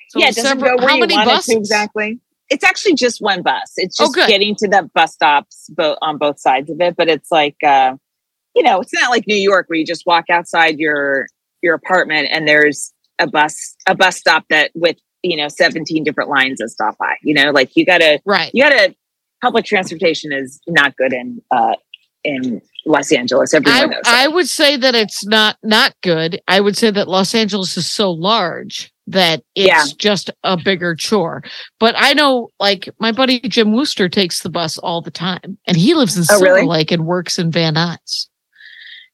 So yeah, it doesn't go where you want it to exactly. It's actually just one bus. It's just getting to the bus stops on both sides of it. But it's like, it's not like New York where you just walk outside your apartment and there's a bus stop that with 17 different lines that stop by. Public transportation is not good in Los Angeles. Everyone knows. I would say that it's not good. I would say that Los Angeles is so large that it's just a bigger chore. But I know, like, my buddy Jim Wooster takes the bus all the time, and he lives in Silver Lake and works in Van Nuys.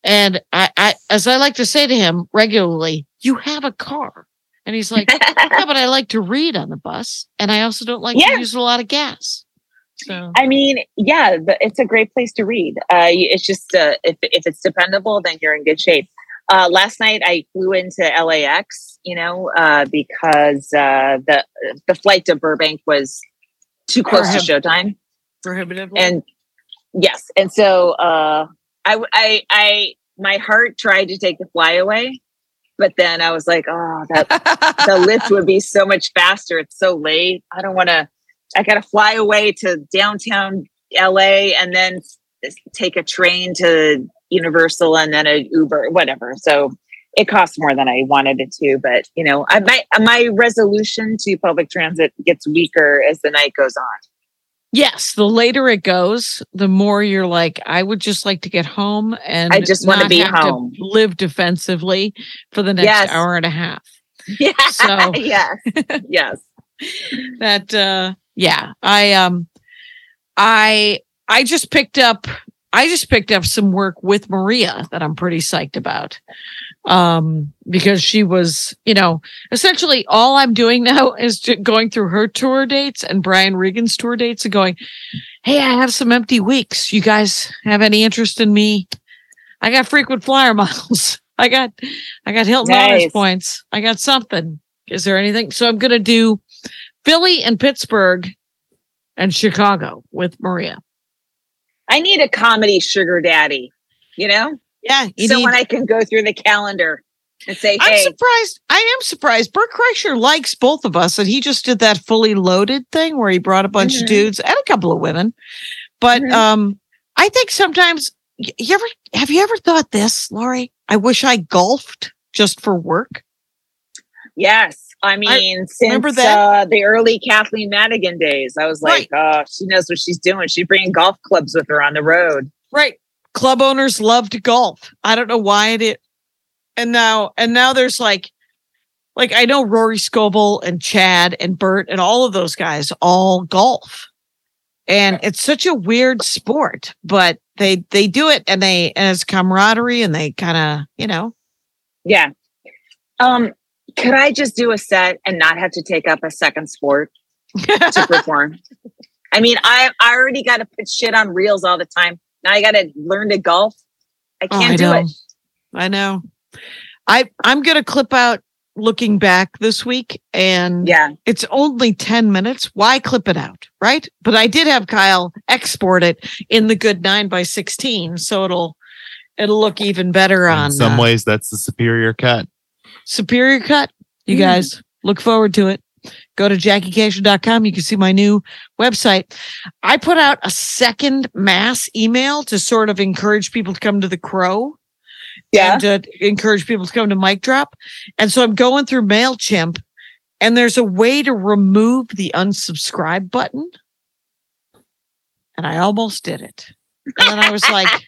And I, as I like to say to him regularly, you have a car. And he's like, yeah, but I like to read on the bus, and I also don't like to use a lot of gas. So it's a great place to read. It's just if it's dependable, then you're in good shape. Last night I flew into LAX, because the flight to Burbank was too close to showtime. Prohibitively. And yes, and so I my heart tried to take the flyaway, but then I was like, oh, that the lift would be so much faster. It's so late. I don't want to. I got to fly away to downtown LA and then take a train to Universal and then an Uber, whatever. So it costs more than I wanted it to, but my resolution to public transit gets weaker as the night goes on. Yes. The later it goes, the more you're like, I would just like to get home, and I just want to be home. To live defensively for the next hour and a half. Yeah. So yes. That, I just picked up some work with Maria that I'm pretty psyched about, because she was, essentially all I'm doing now is going through her tour dates and Brian Regan's tour dates and going, hey, I have some empty weeks. You guys have any interest in me? I got frequent flyer miles. I got Hilton Honors points. I got something. Is there anything? So I'm going to do Philly and Pittsburgh and Chicago with Maria. I need a comedy sugar daddy, you know? Yeah. Someone I can go through the calendar and say, hey. I am surprised. Bert Kreischer likes both of us, and he just did that fully loaded thing where he brought a bunch of dudes and a couple of women. But I think sometimes, have you ever thought this, Laurie? I wish I golfed just for work. Yes. I mean, since the early Kathleen Madigan days, I was like, oh, she knows what she's doing. She's bringing golf clubs with her on the road. Right. Club owners love to golf. I don't know why it is. And now there's like I know Rory Scovel and Chad and Bert and all of those guys all golf. And it's such a weird sport, but they do it and it's camaraderie and they kind of, you know. Yeah. Could I just do a set and not have to take up a second sport to perform? I mean, I already got to put shit on reels all the time. Now I got to learn to golf. I can't do it. I know. I'm going to clip out looking back this week, and it's only 10 minutes. Why clip it out, right? But I did have Kyle export it in the good 9x16, so it'll look even better on. In some ways, that's the superior cut. Superior cut. You guys look forward to it. Go to JackieCation.com. You can see my new website. I put out a second mass email to sort of encourage people to come to the Crow. Yeah. And to encourage people to come to Mic Drop. And so I'm going through MailChimp, and there's a way to remove the unsubscribe button. And I almost did it. And then I was like,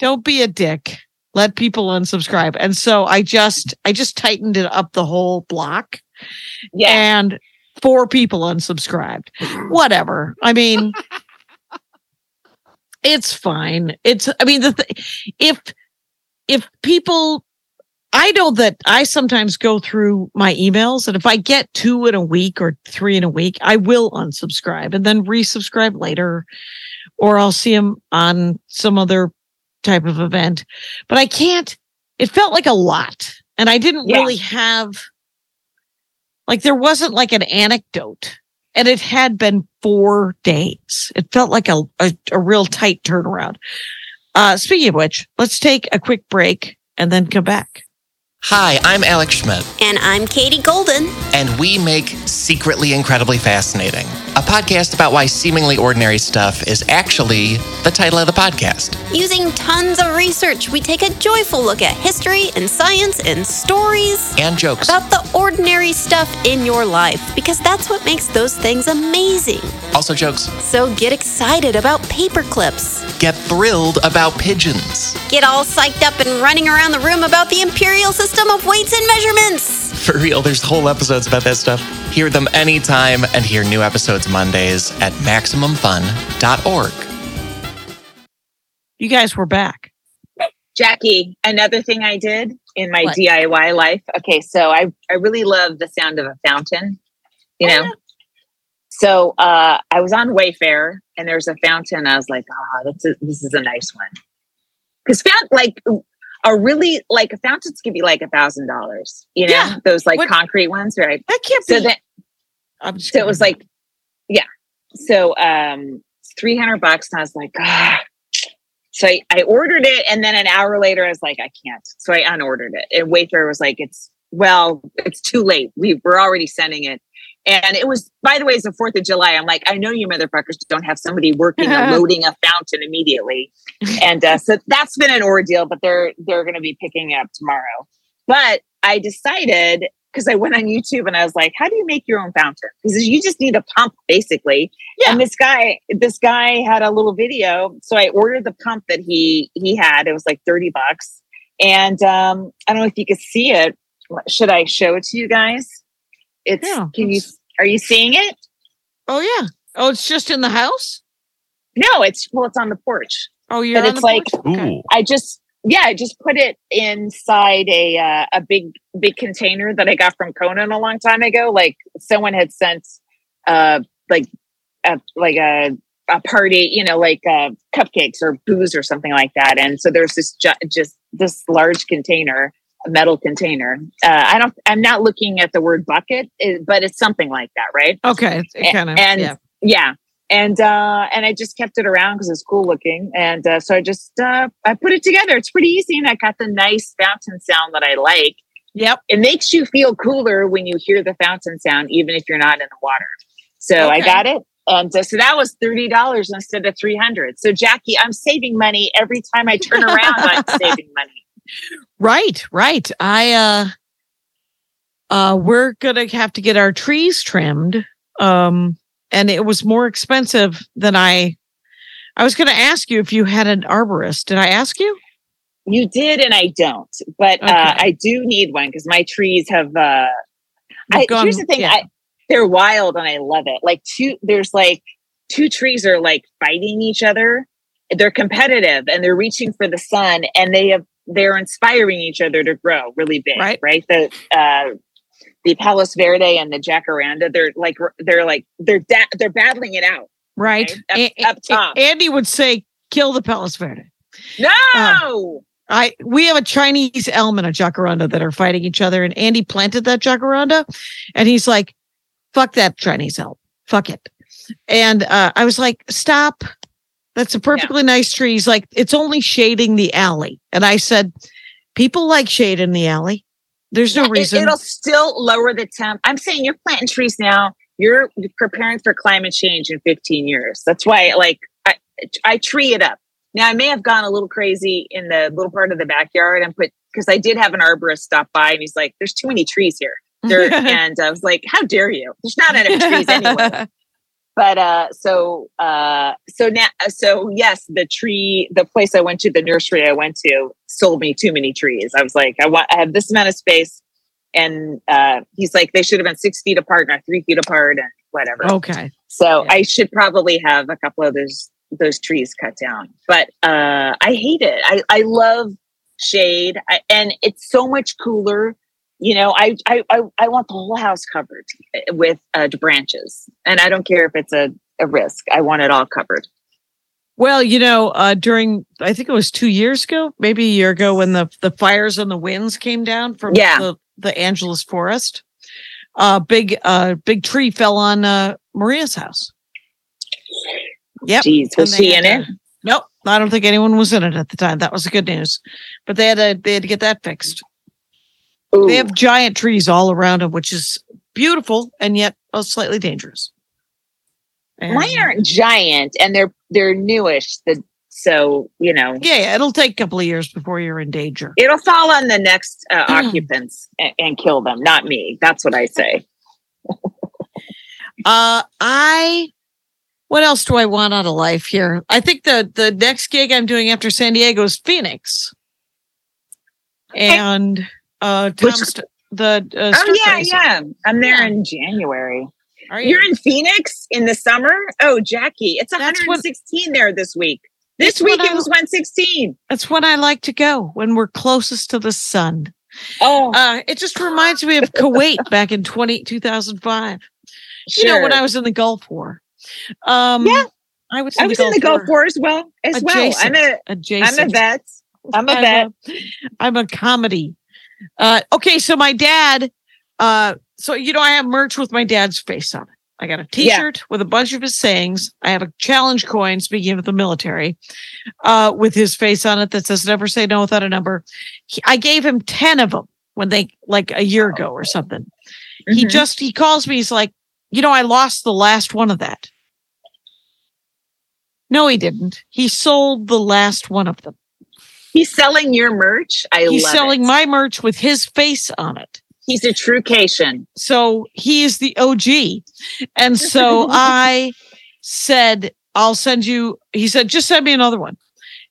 don't be a dick. Let people unsubscribe. And so I just tightened it up the whole block. Yeah. And 4 people unsubscribed. Whatever. I mean, it's fine. If people, I know that I sometimes go through my emails, and if I get 2 in a week or 3 in a week, I will unsubscribe and then resubscribe later, or I'll see them on some other type of event, but I can't. It felt like a lot, and I didn't really have, like, there wasn't like an anecdote, and it had been 4 days. It felt like a real tight turnaround. Speaking of which, let's take a quick break and then come back. Hi, I'm Alex Schmidt. And I'm Katie Golden. And we make Secretly Incredibly Fascinating, a podcast about why seemingly ordinary stuff is actually the title of the podcast. Using tons of research, we take a joyful look at history and science and stories. And jokes. About the ordinary stuff in your life, because that's what makes those things amazing. Also jokes. So get excited about paper clips. Get thrilled about pigeons. Get all psyched up and running around the room about the imperial system. Of weights and measurements. For real, there's whole episodes about that stuff. Hear them anytime and hear new episodes Mondays at MaximumFun.org. You guys, we're back. Jackie, another thing I did in my DIY life. Okay, so I really love the sound of a fountain, you know? Yeah. So I was on Wayfair and there's a fountain. I was like, this is a nice one. Because a fountains could be like $1,000, you know, those concrete ones, right? That can't be. So it was like, yeah. So $300, and I was like, So I ordered it, and then an hour later, I was like, I can't. So I unordered it, and Wayfair was like, it's too late. We're already sending it, and it was. By the way, it's the 4th of July. I'm like, I know you motherfuckers don't have somebody working and loading a fountain immediately. And so that's been an ordeal, but they're going to be picking up tomorrow. But I decided, because I went on YouTube and I was like, how do you make your own fountain? Because you just need a pump, basically. Yeah. And this guy had a little video. So I ordered the pump that he had. It was like $30. And I don't know if you could see it. Should I show it to you guys? Are you seeing it? Oh, yeah. Oh, it's just in the house? No, it's on the porch. Oh, you're on the porch? But it's like, I just put it inside a big container that I got from Conan a long time ago. Like someone had sent, a party, you know, like cupcakes or booze or something like that. And so there's this just this large container, a metal container. I'm not looking at the word bucket, but it's something like that, right? Okay, it kind of, and Yeah. And I just kept it around because it's cool looking. And so I just, I put it together. It's pretty easy. And I got the nice fountain sound that I like. Yep. It makes you feel cooler when you hear the fountain sound, even if you're not in the water. So okay. I got it. And so that was $30 instead of $300. So Jackie, I'm saving money every time I turn around. I'm saving money. Right. Right. We're going to have to get our trees trimmed. And it was more expensive than I was going to ask you if you had an arborist. Did I ask you? You did, and I don't. But okay. I do need one because my trees have... here's the thing. Yeah. They're wild, and I love it. Like two trees are like fighting each other. They're competitive, and they're reaching for the sun, and they're inspiring each other to grow really big, right? The Palos Verde and the Jacaranda, they're battling it out. Right. Right? Up top. Andy would say, kill the Palos Verde. No! We have a Chinese elm and a Jacaranda that are fighting each other. And Andy planted that Jacaranda. And he's like, fuck that Chinese elm. Fuck it. And I was like, stop. That's a perfectly nice tree. He's like, it's only shading the alley. And I said, people like shade in the alley. There's no reason. It'll still lower the temp. I'm saying you're planting trees now. You're preparing for climate change in 15 years. That's why, I tree it up. Now, I may have gone a little crazy in the little part of the backyard and because I did have an arborist stop by, and he's like, "There's too many trees here." And I was like, "How dare you? There's not enough trees anyway." But yes, the place I went to, the nursery I went to, sold me too many trees. I was like, I have this amount of space, and he's like, they should have been 6 feet apart, not 3 feet apart, and whatever. Okay. So yeah. I should probably have a couple of those trees cut down. But I hate it. I love shade, and it's so much cooler. You know, I want the whole house covered with branches, and I don't care if it's a risk. I want it all covered. Well, you know, during, I think it was 2 years ago, maybe a year ago, when the fires and the winds came down from the Angeles forest, a big tree fell on Maria's house. Yep. Jeez, was she in it? Nope. I don't think anyone was in it at the time. That was the good news. But they had to get that fixed. Ooh. They have giant trees all around them, which is beautiful and yet slightly dangerous. And mine aren't giant, and they're newish. So, you know. Yeah, it'll take a couple of years before you're in danger. It'll fall on the next occupants and kill them, not me. That's what I say. What else do I want out of life here? I think the next gig I'm doing after San Diego is Phoenix. And... I'm there in January. Are you? You're in Phoenix in the summer? Oh, Jackie, it's 116 there this week. This week it was 116. That's when I like to go, when we're closest to the sun. Oh, it just reminds me of Kuwait back in 2005. Sure. You know, when I was in the Gulf War. Yeah, I was in the Gulf War as well. I'm a comedy. Okay, so my dad, so you know, I have merch with my dad's face on it. I got a T-shirt with a bunch of his sayings. I have a challenge coin, speaking of the military, with his face on it that says "Never say no without a number." I gave him 10 of them when they a year ago or something. Mm-hmm. He calls me. He's like, you know, I lost the last one of that. No, he didn't. He sold the last one of them. He's selling your merch. He's selling my merch with his face on it. He's a true Cation. So he is the OG. And so I said, I'll send you. He said, just send me another one.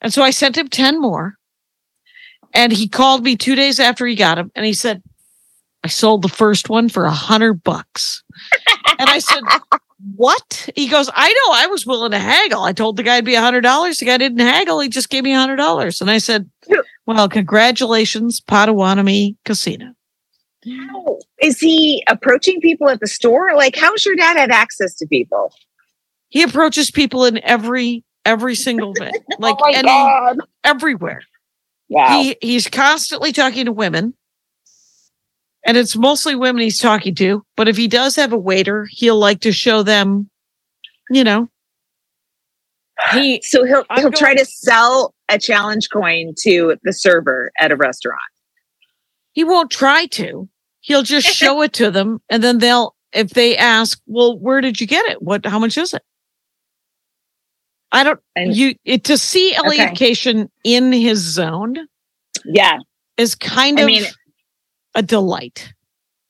And so I sent him 10 more. And he called me 2 days after he got him. And he said, I sold the first one for $100. And I said, what? He goes, I know, I was willing to haggle. I told the guy it'd be $100. The guy didn't haggle. He just gave me $100. And I said, well, congratulations, Potawatomi Casino. How is he approaching people at the store? Like, how's your dad have access to people? He approaches people in every single thing. Like, oh my God. Everywhere. Wow. He's constantly talking to women. And it's mostly women he's talking to, but if he does have a waiter, he'll like to show them you know. So he'll try to sell a challenge coin to the server at a restaurant. He won't try to. He'll just show it to them, and then they'll, if they ask, well, where did you get it? What? How much is it? To see Elliot Cation in his zone. Yeah, is kind of a delight.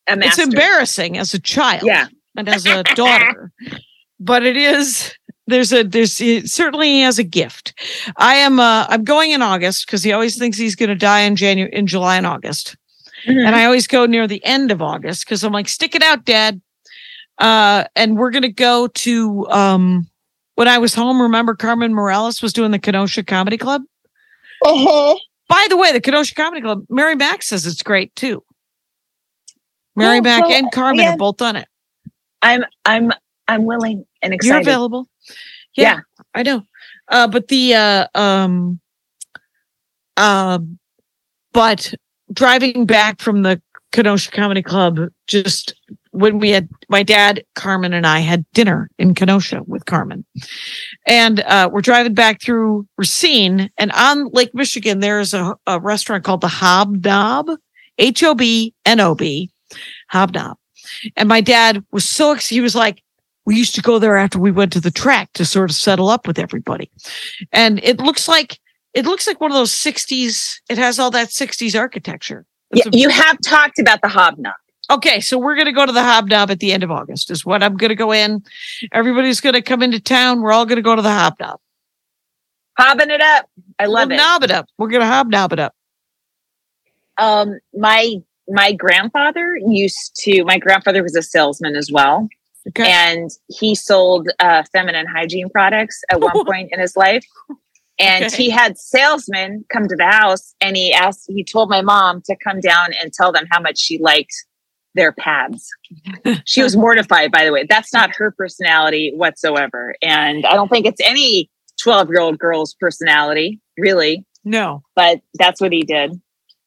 It's embarrassing as a child, and as a daughter, but it is. It certainly has a gift. I'm going in August because he always thinks he's going to die in July and August. Mm-hmm. And I always go near the end of August because I'm like, stick it out, Dad. And we're going to go to, when I was home, remember Carmen Morales was doing the Kenosha Comedy Club? Uh-huh. By the way, the Kenosha Comedy Club, Mary Mack says it's great too. Mary Mack and Carmen have both done it. I'm willing and excited. You're available. Yeah, I know. But driving back from the Kenosha Comedy Club, just when we had my dad, Carmen, and I had dinner in Kenosha with Carmen, and we're driving back through Racine, and on Lake Michigan there is a restaurant called the Hobnob, Hobnob, Hobnob, and my dad was so excited. He was like, we used to go there after we went to the track to sort of settle up with everybody, and it looks like one of those 60s. It has all that 60s architecture. Yeah, you have talked about the Hobnob. Okay, so we're going to go to the Hobnob at the end of August is what I'm going to go in. Everybody's going to come into town. We're all going to go to the Hobnob. Hobbing it up. I love it. Knob it up. We're going to hobnob it up. My grandfather was a salesman as well. Okay. And he sold feminine hygiene products at one point in his life. And he had salesmen come to the house, and he told my mom to come down and tell them how much she liked their pads. She was mortified, by the way. That's not her personality whatsoever. And I don't think it's any 12-year-old girl's personality, really. No. But that's what he did.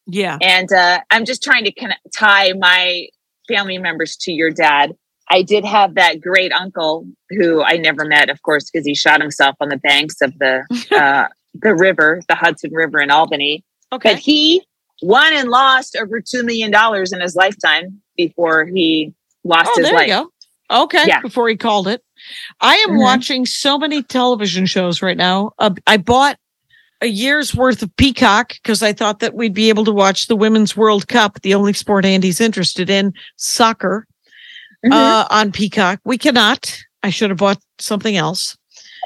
Yeah. And I'm just trying to tie my family members to your dad. I did have that great uncle who I never met, of course, because he shot himself on the banks of the river, the Hudson River in Albany. Okay. But he won and lost over $2 million in his lifetime before he lost his life. You go. Okay. Yeah. Before he called it. I am watching so many television shows right now. I bought a year's worth of Peacock because I thought that we'd be able to watch the Women's World Cup, the only sport Andy's interested in, soccer. On Peacock. We cannot. I should have bought something else.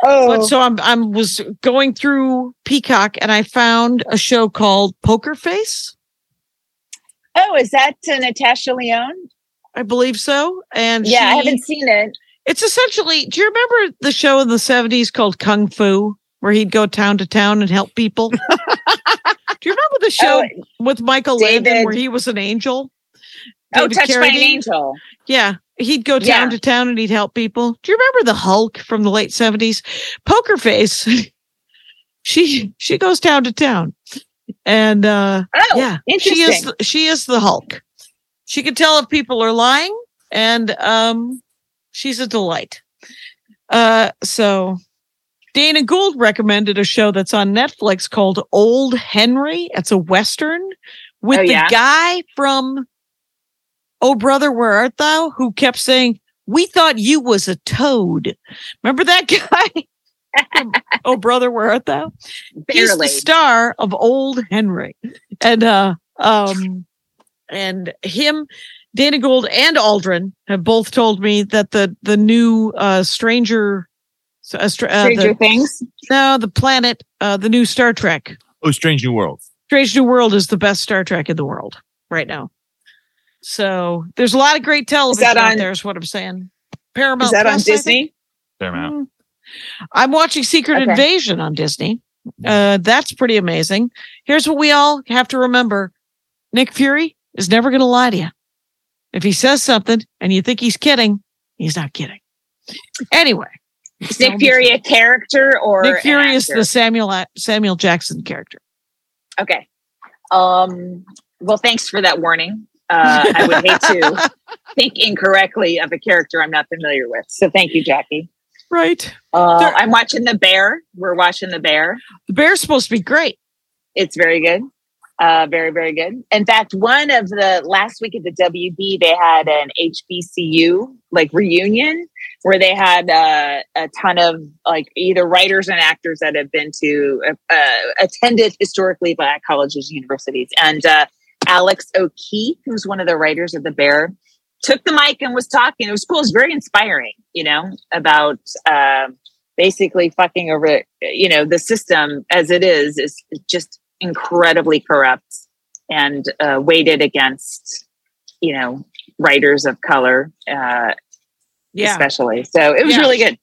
But so I was going through Peacock, and I found a show called Poker Face. Oh, is that Natasha Lyonne? I believe so. And I haven't seen it. It's essentially, do you remember the show in the 70s called Kung Fu, where he'd go town to town and help people? Do you remember the show with Michael Landon where he was an angel? Touched by an Angel. Yeah. He'd go town to town and he'd help people. Do you remember the Hulk from the late 70s? Poker Face. She goes town to town. And she is the Hulk. She can tell if people are lying, and she's a delight. So Dana Gould recommended a show that's on Netflix called Old Henry. It's a Western with the guy from Oh Brother Where Art Thou, who kept saying, we thought you was a toad. Remember that guy? Oh Brother Where Art Thou? Barely. He's the star of Old Henry. And him, Dana Gould and Aldrin have both told me that the new Stranger Things? No, the planet, the new Star Trek. Oh, Strange New World. Strange New World is the best Star Trek in the world right now. So there's a lot of great television out there is what I'm saying. Paramount. Is that on Disney? Paramount. I'm watching Secret Invasion on Disney. That's pretty amazing. Here's what we all have to remember. Nick Fury is never going to lie to you. If he says something and you think he's kidding, he's not kidding. Anyway. Is Nick Fury a character or Nick Fury is the Samuel Jackson character. Okay. Well, thanks for that warning. I would hate to think incorrectly of a character I'm not familiar with. So thank you, Jackie. Right. I'm watching The Bear. We're watching The Bear. The Bear's supposed to be great. It's very good. Very, very good. In fact, one of the last week at the WB, they had an HBCU like reunion where they had a ton of like either writers and actors that have been to attended historically Black colleges, universities. And Alex O'Keefe, who's one of the writers of The Bear, took the mic and was talking. It was cool. It was very inspiring, you know, about basically fucking over, you know, the system as it is just incredibly corrupt and weighted against, you know, writers of color, especially. So it was really good.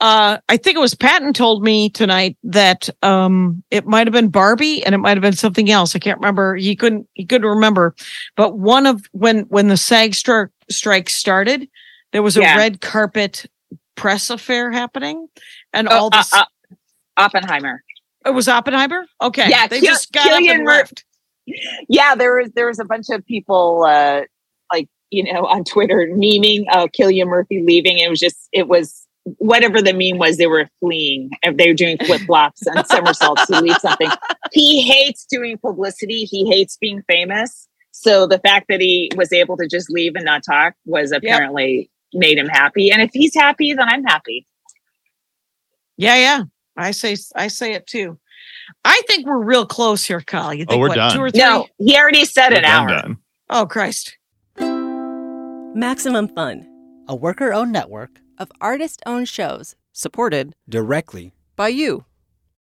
I think it was Patton told me tonight that it might have been Barbie and it might have been something else. I can't remember. He couldn't remember. But one of when the SAG strike started, there was a red carpet press affair happening, and Oppenheimer. It was Oppenheimer? Okay. Yeah, they just got up and left. Yeah, there was a bunch of people like, you know, on Twitter memeing Cillian Murphy leaving. It was whatever the meme was, they were fleeing. They were doing flip-flops and somersaults to leave something. He hates doing publicity. He hates being famous. So the fact that he was able to just leave and not talk was apparently made him happy. And if he's happy, then I'm happy. Yeah, yeah. I say it too. I think we're real close here, Kyle. You think we're done. 2 or 3? No, he already said an hour. Done. Oh, Christ. Maximum Fun. A worker-owned network of artist-owned shows supported directly by you.